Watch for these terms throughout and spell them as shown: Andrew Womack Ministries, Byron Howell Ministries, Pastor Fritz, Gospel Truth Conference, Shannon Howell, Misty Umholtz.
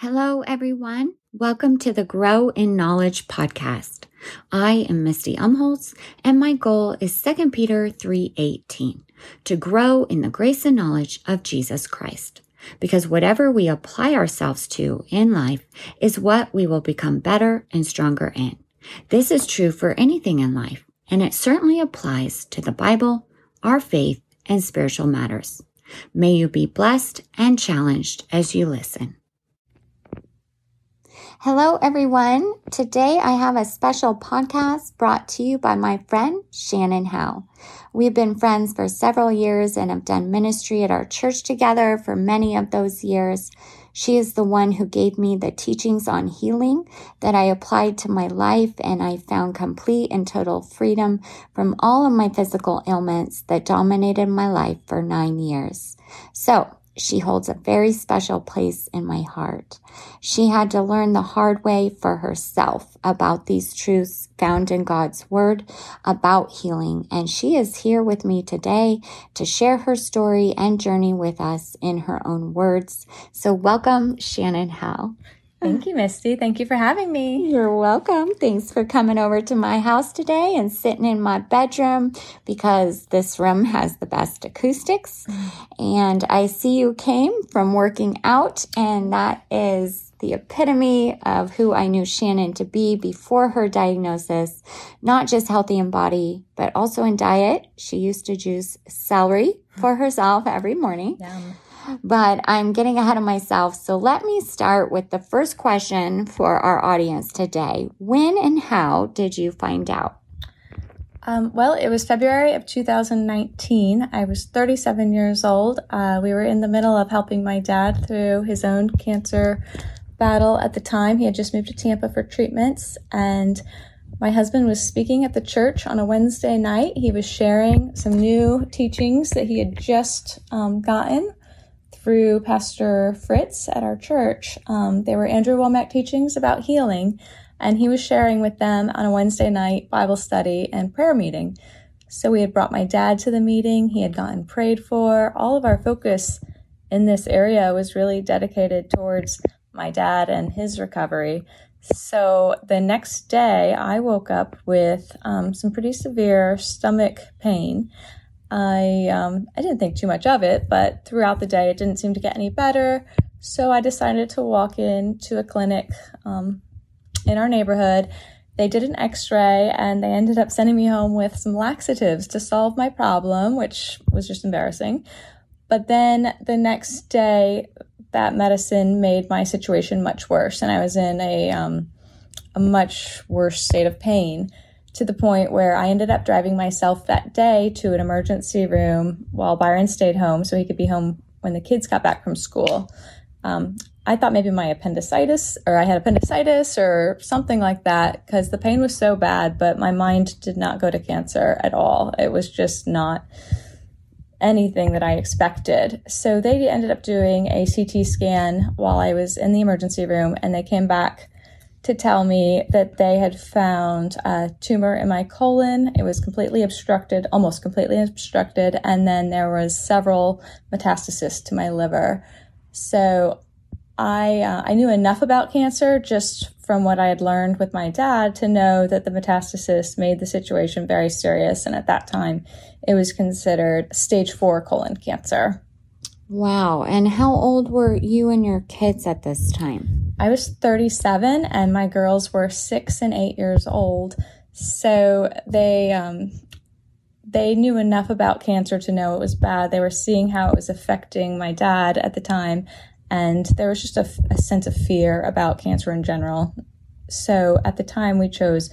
Hello, everyone. Welcome to the Grow in Knowledge podcast. I am Misty Umholtz, and my goal is 2 Peter 3:18, to grow in the grace and knowledge of Jesus Christ, because whatever we apply ourselves to in life is what we will become better and stronger in. This is true for anything in life, and it certainly applies to the Bible, our faith, and spiritual matters. May you be blessed and challenged as you listen. Hello, everyone. Today, I have a special podcast brought to you by my friend, Shannon Howell. We've been friends for several years and have done ministry at our church together for many of those years. She is the one who gave me the teachings on healing that I applied to my life, and I found complete and total freedom from all of my physical ailments that dominated my life for 9 years. So, she holds a very special place in my heart. She had to learn the hard way for herself about these truths found in God's Word about healing, and she is here with me today to share her story and journey with us in her own words. So welcome, Shannon Howell. Thank you, Misty. Thank you for having me. You're welcome. Thanks for coming over to my house today and sitting in my bedroom, because this room has the best acoustics. And I see you came from working out, and that is the epitome of who I knew Shannon to be before her diagnosis, not just healthy in body, but also in diet. She used to juice celery for herself every morning. Yum. But I'm getting ahead of myself, so let me start with the first question for our audience today. When and how did you find out? Well, it was February of 2019. I was 37 years old. We were in the middle of helping my dad through his own cancer battle at the time. He had just moved to Tampa for treatments, and my husband was speaking at the church on a Wednesday night. He was sharing some new teachings that he had just gotten through Pastor Fritz at our church. They were Andrew Womack teachings about healing, and he was sharing with them on a Wednesday night Bible study and prayer meeting. So we had brought my dad to the meeting. He had gotten prayed for. All of our focus in this area was really dedicated towards my dad and his recovery. So the next day, I woke up with some pretty severe stomach pain. I didn't think too much of it, but throughout the day, it didn't seem to get any better. So I decided to walk into a clinic in our neighborhood. They did an x-ray, and they ended up sending me home with some laxatives to solve my problem, which was just embarrassing. But then the next day, that medicine made my situation much worse, and I was in a much worse state of pain, to the point where I ended up driving myself that day to an emergency room while Byron stayed home so he could be home when the kids got back from school. I thought maybe I had appendicitis or something like that, because the pain was so bad, but my mind did not go to cancer at all. It was just not anything that I expected. So they ended up doing a CT scan while I was in the emergency room, and they came back to tell me that they had found a tumor in my colon. It was completely obstructed, almost completely obstructed, and then there was several metastases to my liver. So I knew enough about cancer just from what I had learned with my dad to know that the metastasis made the situation very serious, and at that time, it was considered stage 4 colon cancer. Wow. And how old were you and your kids at this time? I was 37, and my girls were 6 and 8 years old. So they knew enough about cancer to know it was bad. They were seeing how it was affecting my dad at the time, and there was just a sense of fear about cancer in general. So at the time, we chose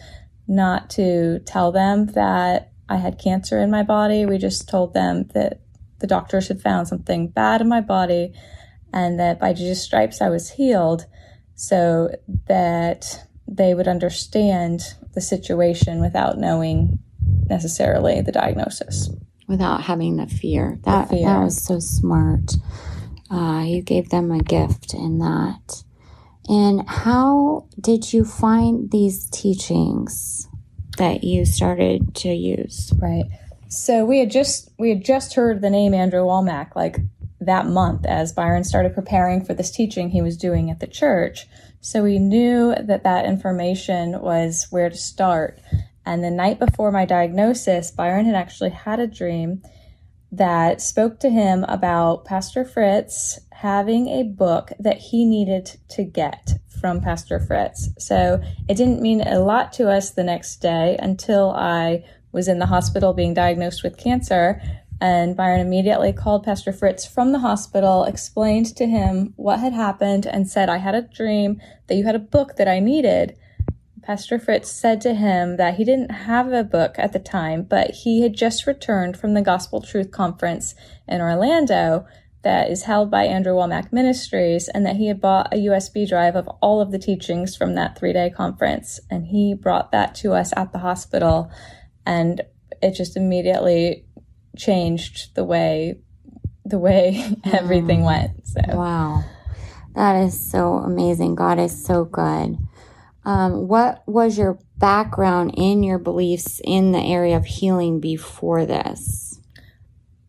not to tell them that I had cancer in my body. We just told them that the doctors had found something bad in my body, and that by Jesus' stripes I was healed, so that they would understand the situation without knowing necessarily the diagnosis. Without having the fear. That was so smart. You gave them a gift in that. And how did you find these teachings that you started to use? Right. So we had just heard the name Andrew Womack, like that month as Byron started preparing for this teaching he was doing at the church. So we knew that that information was where to start. And the night before my diagnosis, Byron had actually had a dream that spoke to him about Pastor Fritz having a book that he needed to get from Pastor Fritz. So it didn't mean a lot to us the next day until I was in the hospital being diagnosed with cancer. And Byron immediately called Pastor Fritz from the hospital, explained to him what had happened, and said, I had a dream that you had a book that I needed. Pastor Fritz said to him that he didn't have a book at the time, but he had just returned from the Gospel Truth Conference in Orlando that is held by Andrew Womack Ministries, and that he had bought a USB drive of all of the teachings from that 3-day conference. And he brought that to us at the hospital, and it just immediately changed the way everything went. So. Wow. That is so amazing. God is so good. What was your background in your beliefs in the area of healing before this?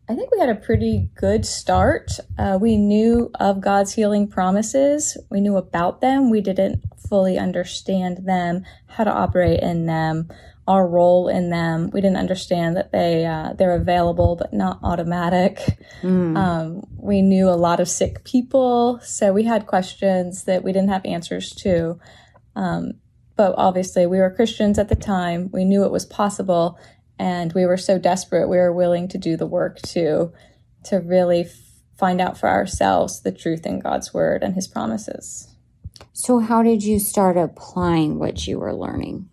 I think we had a pretty good start. We knew of God's healing promises. We knew about them. We didn't fully understand them, how to operate in them, our role in them. We didn't understand that they're available, but not automatic. We knew a lot of sick people, so we had questions that we didn't have answers to. But obviously we were Christians at the time. We knew it was possible, and we were so desperate. We were willing to do the work to really find out for ourselves the truth in God's word and his promises. So how did you start applying what you were learning?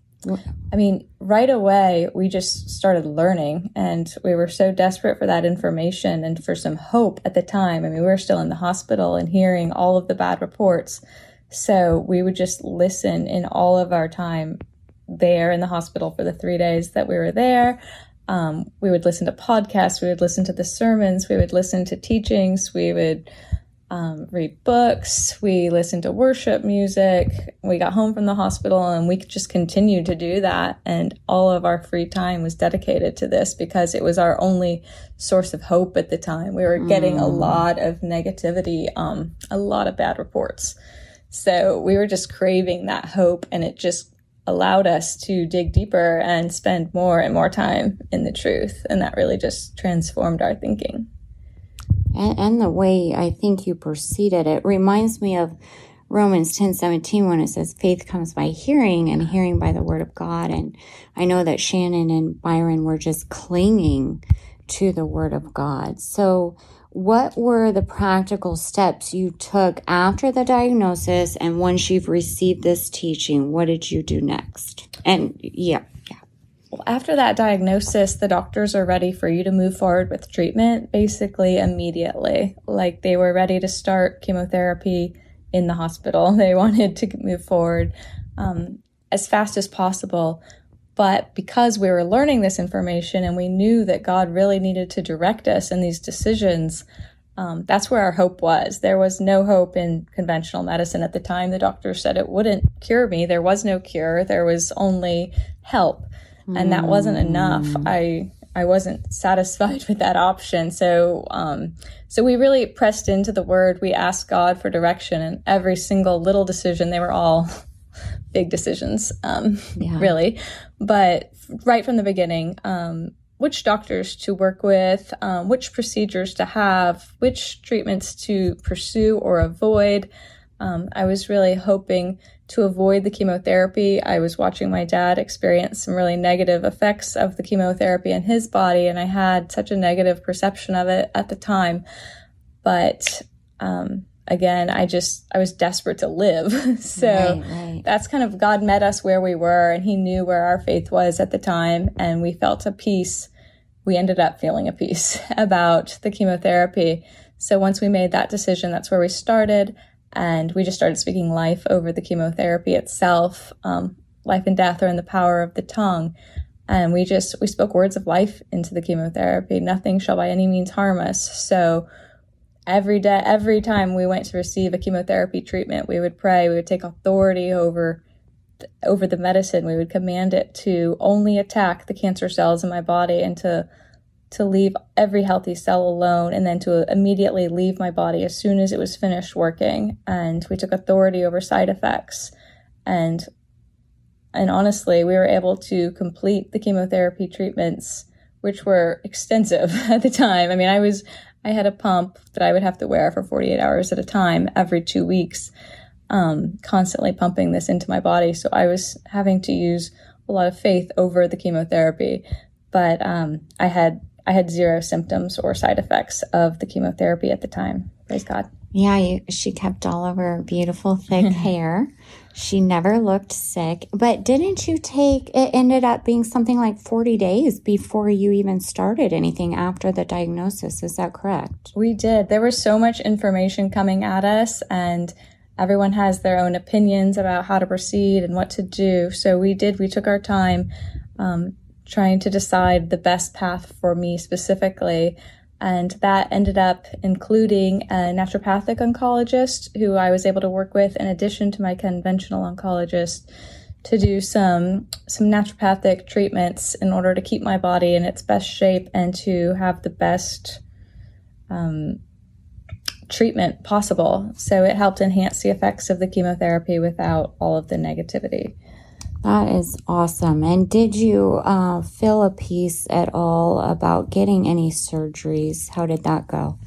I mean, right away, we just started learning, and we were so desperate for that information and for some hope at the time. I mean, we were still in the hospital and hearing all of the bad reports. So we would just listen in all of our time there in the hospital for the 3 days that we were there. We would listen to podcasts. We would listen to the sermons. We would listen to teachings. We would read books. We listened to worship music. We got home from the hospital, and we just continued to do that. And all of our free time was dedicated to this because it was our only source of hope at the time. We were getting a lot of negativity, a lot of bad reports. So we were just craving that hope, and it just allowed us to dig deeper and spend more and more time in the truth. And that really just transformed our thinking. And the way I think you proceeded, it reminds me of Romans 10:17 when it says faith comes by hearing, and hearing by the word of God. And I know that Shannon and Byron were just clinging to the word of God. So what were the practical steps you took after the diagnosis, and once you've received this teaching, what did you do next? And yeah. Well, after that diagnosis, the doctors are ready for you to move forward with treatment basically immediately. Like, they were ready to start chemotherapy in the hospital. They wanted to move forward as fast as possible. But because we were learning this information and we knew that God really needed to direct us in these decisions, that's where our hope was. There was no hope in conventional medicine at the time. The doctor said it wouldn't cure me. There was no cure. There was only help. And that wasn't enough. I wasn't satisfied with that option. So we really pressed into the word. We asked God for direction, and every single little decision, they were all big decisions, really. But right from the beginning, which doctors to work with, which procedures to have, which treatments to pursue or avoid. I was really hoping to avoid the chemotherapy. I was watching my dad experience some really negative effects of the chemotherapy in his body, and I had such a negative perception of it at the time. But again, I was desperate to live. So that's kind of, God met us where we were, and he knew where our faith was at the time, and we felt a peace. We ended up feeling a peace about the chemotherapy. So once we made that decision, that's where we started. And we just started speaking life over the chemotherapy itself. Life and death are in the power of the tongue. And we spoke words of life into the chemotherapy. Nothing shall by any means harm us. So every time we went to receive a chemotherapy treatment, we would pray. We would take authority over the medicine. We would command it to only attack the cancer cells in my body and to to leave every healthy cell alone and then to immediately leave my body as soon as it was finished working. And we took authority over side effects. And honestly, we were able to complete the chemotherapy treatments, which were extensive at the time. I mean, I had a pump that I would have to wear for 48 hours at a time every 2 weeks, constantly pumping this into my body. So I was having to use a lot of faith over the chemotherapy, but I had zero symptoms or side effects of the chemotherapy at the time. Praise God. Yeah, she kept all of her beautiful, thick hair. She never looked sick. But didn't you it ended up being something like 40 days before you even started anything after the diagnosis. Is that correct? We did. There was so much information coming at us, and everyone has their own opinions about how to proceed and what to do. So we took our time trying to decide the best path for me specifically. And that ended up including a naturopathic oncologist who I was able to work with in addition to my conventional oncologist to do some naturopathic treatments in order to keep my body in its best shape and to have the best treatment possible. So it helped enhance the effects of the chemotherapy without all of the negativity. That is awesome. And did you feel a peace at all about getting any surgeries? How did that go?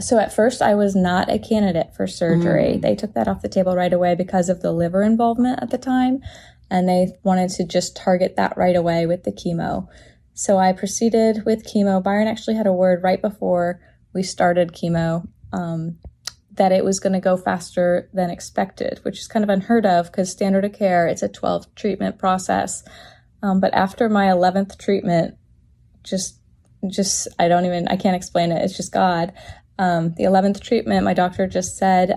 So at first I was not a candidate for surgery. They took that off the table right away because of the liver involvement at the time. And they wanted to just target that right away with the chemo. So I proceeded with chemo. Byron actually had a word right before we started chemo that it was going to go faster than expected, which is kind of unheard of because standard of care, it's a 12 treatment process. But after my 11th treatment, I can't explain it. It's just God. The 11th treatment, my doctor just said,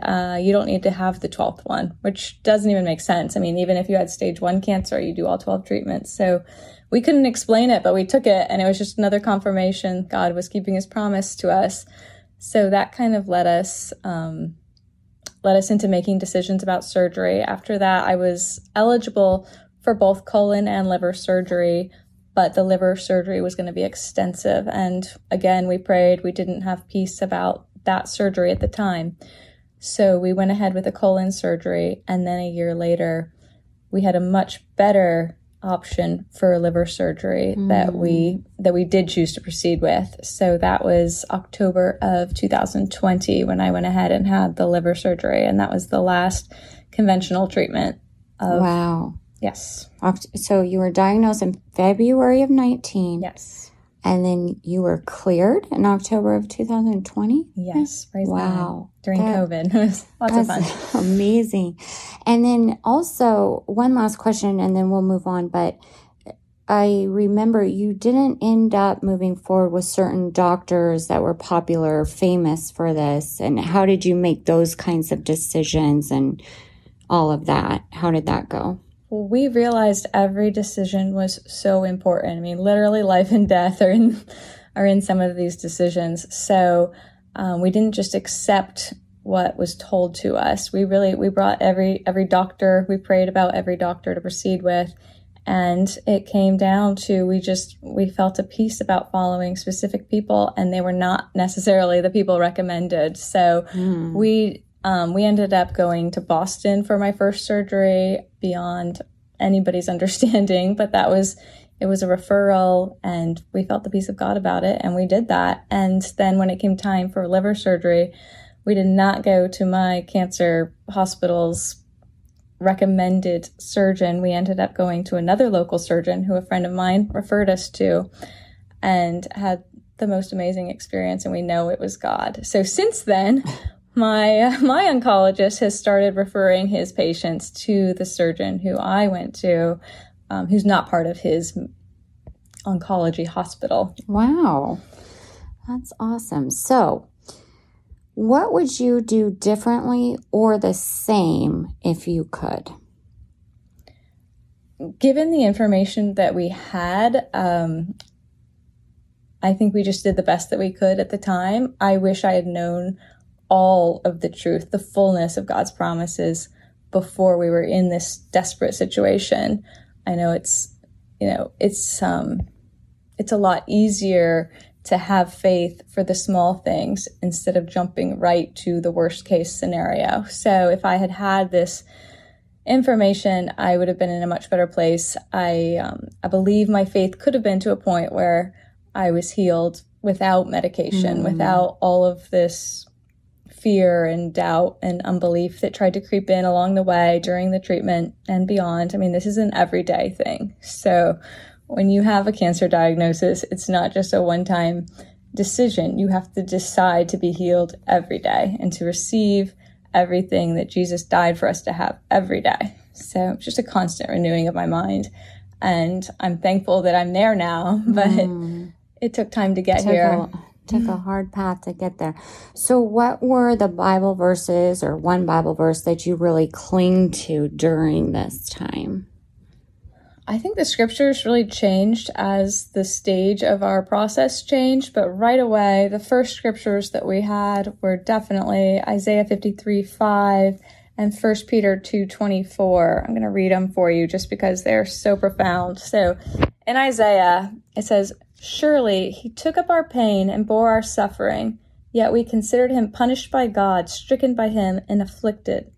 you don't need to have the 12th one, which doesn't even make sense. I mean, even if you had stage 1 cancer, you do all 12 treatments. So we couldn't explain it, but we took it. And it was just another confirmation God was keeping his promise to us. So that kind of led us into making decisions about surgery. After that, I was eligible for both colon and liver surgery, but the liver surgery was going to be extensive. And again, we prayed. We didn't have peace about that surgery at the time. So we went ahead with the colon surgery. And then a year later, we had a much better option for liver surgery that we did choose to proceed with. So that was October of 2020 when I went ahead and had the liver surgery, and that was the last conventional treatment. Wow. Yes. So you were diagnosed in February of 2019. Yes. And then you were cleared in October of 2020? Yes. Wow. During COVID. Lots of fun. Amazing. And then also, one last question, and then we'll move on. But I remember you didn't end up moving forward with certain doctors that were popular, famous for this. And how did you make those kinds of decisions and all of that? How did that go? We realized every decision was so important. I mean, literally life and death are in some of these decisions. So we didn't just accept what was told to us. We brought every doctor, we prayed about every doctor to proceed with. And it came down to, we felt a peace about following specific people, and they were not necessarily the people recommended. So we ended up going to Boston for my first surgery beyond anybody's understanding, but it was a referral, and we felt the peace of God about it, and we did that. And then when it came time for liver surgery, we did not go to my cancer hospital's recommended surgeon. We ended up going to another local surgeon who a friend of mine referred us to, and had the most amazing experience, and we know it was God. So since then, My oncologist has started referring his patients to the surgeon who I went to, who's not part of his oncology hospital. Wow. That's awesome. So what would you do differently or the same if you could? Given the information that we had, I think we just did the best that we could at the time. I wish I had known all of the truth, the fullness of God's promises before we were in this desperate situation. I know it's a lot easier to have faith for the small things instead of jumping right to the worst case scenario. So if I had had this information, I would have been in a much better place. I believe my faith could have been to a point where I was healed without medication, without all of this fear and doubt and unbelief that tried to creep in along the way during the treatment and beyond. I mean, this is an everyday thing. So when you have a cancer diagnosis, it's not just a one-time decision. You have to decide to be healed every day and to receive everything that Jesus died for us to have every day. So it's just a constant renewing of my mind. And I'm thankful that I'm there now, but it took time to get here. Took a hard path to get there. So what were the Bible verses or one Bible verse that you really cling to during this time? I think the scriptures really changed as the stage of our process changed, but right away, the first scriptures that we had were definitely Isaiah 53:5 and 1 Peter 2:24. I'm going to read them for you just because they're so profound. So in Isaiah, it says, "Surely he took up our pain and bore our suffering, yet we considered him punished by God, stricken by him, and afflicted.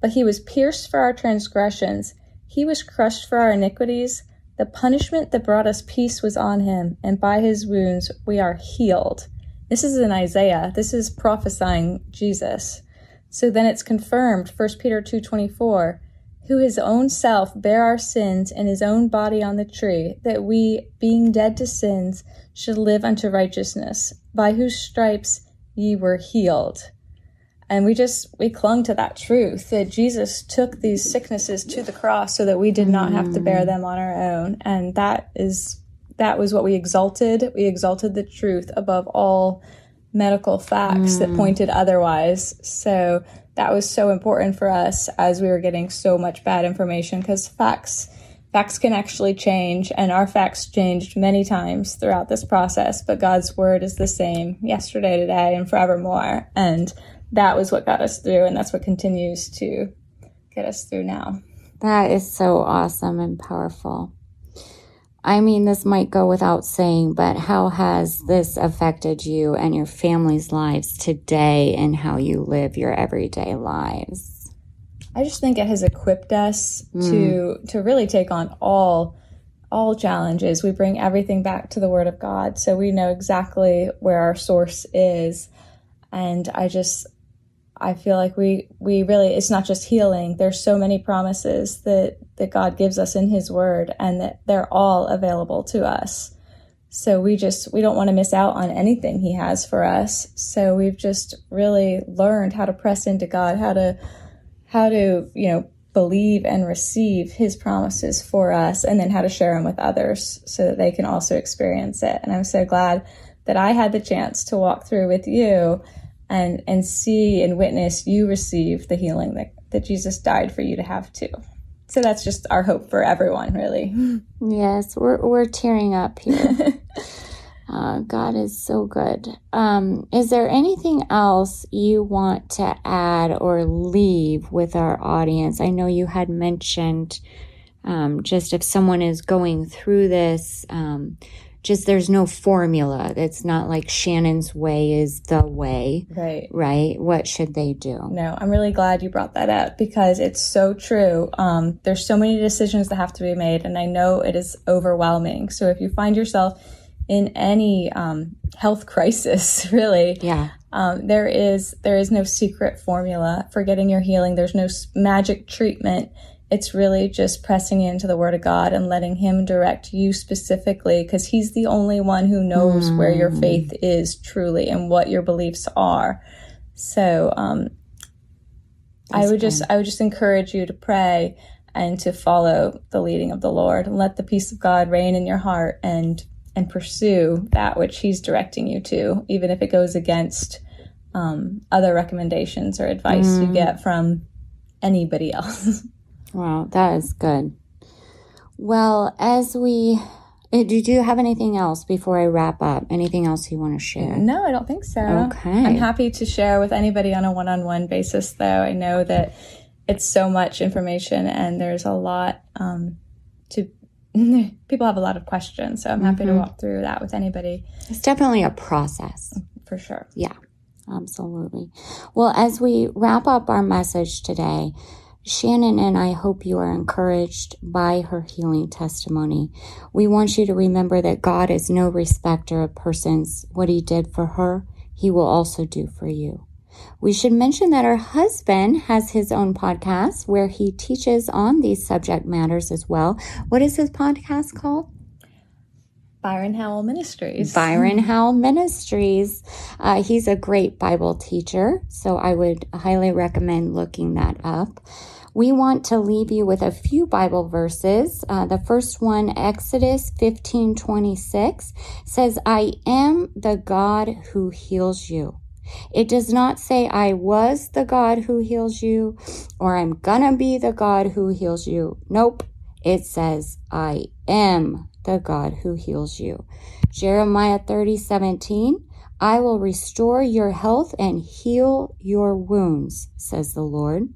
But he was pierced for our transgressions. He was crushed for our iniquities. The punishment that brought us peace was on him, and by his wounds we are healed." This is in Isaiah. This is prophesying Jesus. So then it's confirmed, 1 Peter 2:24, "Who his own self bare our sins in his own body on the tree, that we, being dead to sins, should live unto righteousness, by whose stripes ye were healed." And we clung to that truth, that Jesus took these sicknesses to the cross so that we did not have to bear them on our own. And that was what we exalted. We exalted the truth above all medical facts that pointed otherwise. So that was so important for us as we were getting so much bad information, because facts can actually change, and our facts changed many times throughout this process, but God's word is the same yesterday, today, and forevermore. And that was what got us through, and that's what continues to get us through now. That is so awesome and powerful. I mean, this might go without saying, but how has this affected you and your family's lives today and how you live your everyday lives? I just think it has equipped us to really take on all challenges. We bring everything back to the Word of God, so we know exactly where our source is. And I feel like we really, it's not just healing. There's so many promises that God gives us in his word, and that they're all available to us. So we don't want to miss out on anything he has for us. So we've just really learned how to press into God, how to, believe and receive his promises for us, and then how to share them with others so that they can also experience it. And I'm so glad that I had the chance to walk through with you and see and witness you receive the healing that Jesus died for you to have too. So that's just our hope for everyone, really. Yes, we're tearing up here. God is so good. Is there anything else you want to add or leave with our audience? I know you had mentioned just if someone is going through this, just there's no formula. It's not like Shannon's way is the way, right? What should they do? No, I'm really glad you brought that up, because it's so true. There's so many decisions that have to be made, and I know it is overwhelming. So if you find yourself in any health crisis, really, there is no secret formula for getting your healing. There's no magic treatment. It's really just pressing into the Word of God and letting him direct you specifically, because he's the only one who knows where your faith is truly and what your beliefs are. So I would just encourage you to pray and to follow the leading of the Lord, and let the peace of God reign in your heart and pursue that which he's directing you to, even if it goes against other recommendations or advice you get from anybody else. Wow, that is good. Well, do you have anything else before I wrap up? Anything else you want to share? No, I don't think so. Okay. I'm happy to share with anybody on a one-on-one basis, though. I know that it's so much information, and there's a lot to people have a lot of questions, so I'm happy to walk through that with anybody. It's definitely a process. For sure. Yeah, absolutely. Well, as we wrap up our message today, Shannon and I hope you are encouraged by her healing testimony. We want you to remember that God is no respecter of persons. What he did for her, he will also do for you. We should mention that her husband has his own podcast where he teaches on these subject matters as well. What is his podcast called? Byron Howell Ministries. Byron Howell Ministries. He's a great Bible teacher, so I would highly recommend looking that up. We want to leave you with a few Bible verses. The first one, Exodus 15:26, says, "I am the God who heals you." It does not say, "I was the God who heals you," or "I'm gonna be the God who heals you." Nope. It says, "I am the God who heals you." Jeremiah 30:17, "I will restore your health and heal your wounds," says the Lord.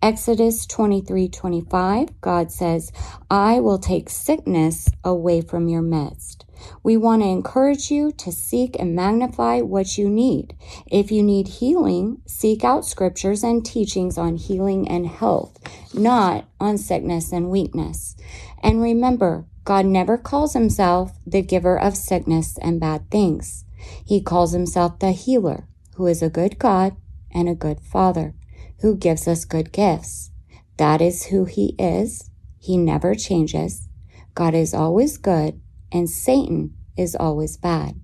Exodus 23:25, God says, "I will take sickness away from your midst." We want to encourage you to seek and magnify what you need. If you need healing, seek out scriptures and teachings on healing and health, not on sickness and weakness. And remember, God never calls himself the giver of sickness and bad things. He calls himself the healer, who is a good God and a good Father, who gives us good gifts. That is who he is. He never changes. God is always good, and Satan is always bad.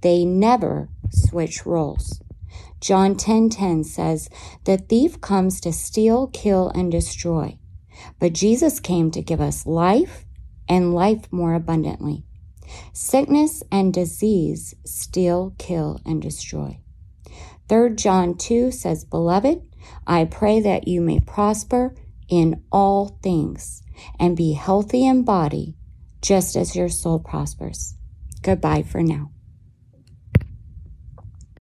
They never switch roles. John 10:10 says, "The thief comes to steal, kill, and destroy. But Jesus came to give us life and life more abundantly." Sickness and disease steal, kill, and destroy. 3 John 2 says, "Beloved, I pray that you may prosper in all things and be healthy in body, just as your soul prospers." Goodbye for now.